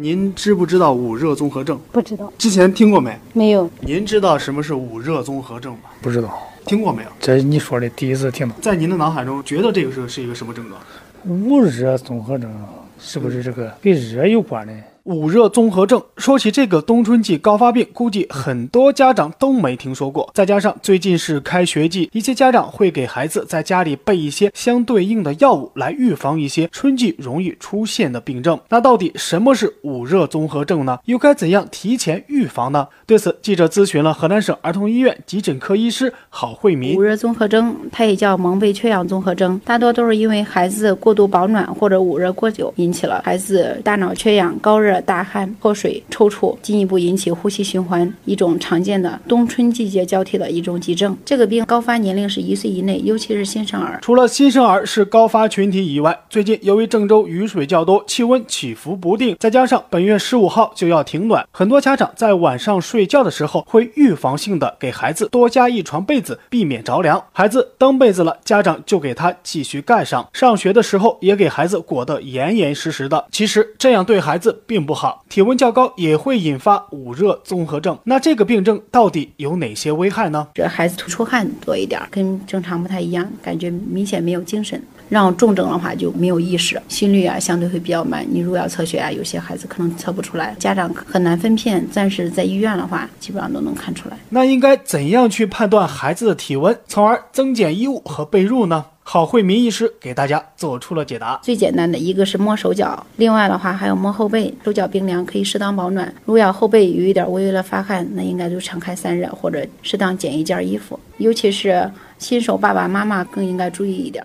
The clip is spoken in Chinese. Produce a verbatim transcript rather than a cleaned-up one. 您知不知道五热综合症？不知道。之前听过没？没有。您知道什么是五热综合症吗？不知道。听过没有？这你说的第一次听到。在您的脑海中，觉得这个是是一个什么症状？五热综合症是不是这个跟热有关的？五热综合症，说起这个冬春季高发病，估计很多家长都没听说过。再加上最近是开学季，一些家长会给孩子在家里备一些相对应的药物，来预防一些春季容易出现的病症。那到底什么是五热综合症呢？又该怎样提前预防呢？对此，记者咨询了河南省儿童医院急诊科医师郝慧民。五热综合征，它也叫蒙肺缺氧综合征，大多都是因为孩子过度保暖或者捂热过久引起了孩子大脑缺氧、高热、大汗、脱水、抽搐，进一步引起呼吸循环，一种常见的冬春季节交替的一种急症。这个病高发年龄是一岁以内，尤其是新生儿。除了新生儿是高发群体以外，最近由于郑州雨水较多，气温起伏不定，再加上本月十五号就要停暖，很多家长在晚上睡觉的时候会预防性的给孩子多加一床被子，避免着凉。孩子蹬被子了，家长就给他继续盖上。上学的时候也给孩子裹得严严实实的。其实这样对孩子并不好，体温较高也会引发五热综合症。那这个病症到底有哪些危害呢？这孩子出汗多一点，跟正常不太一样，感觉明显没有精神，让重症的话就没有意识，心率啊相对会比较慢。你如果要测血压、啊，有些孩子可能测不出来，家长很难分辨，但是在医院的话基本上都能看出来。那应该怎样去判断孩子的体温，从而增减衣物和被褥呢？郝慧民医师给大家做出了解答。最简单的一个是摸手脚，另外的话还有摸后背，手脚冰凉可以适当保暖。如果要后背有一点微微的发汗，那应该就敞开散热或者适当减一件衣服。尤其是新手爸爸妈妈更应该注意一点。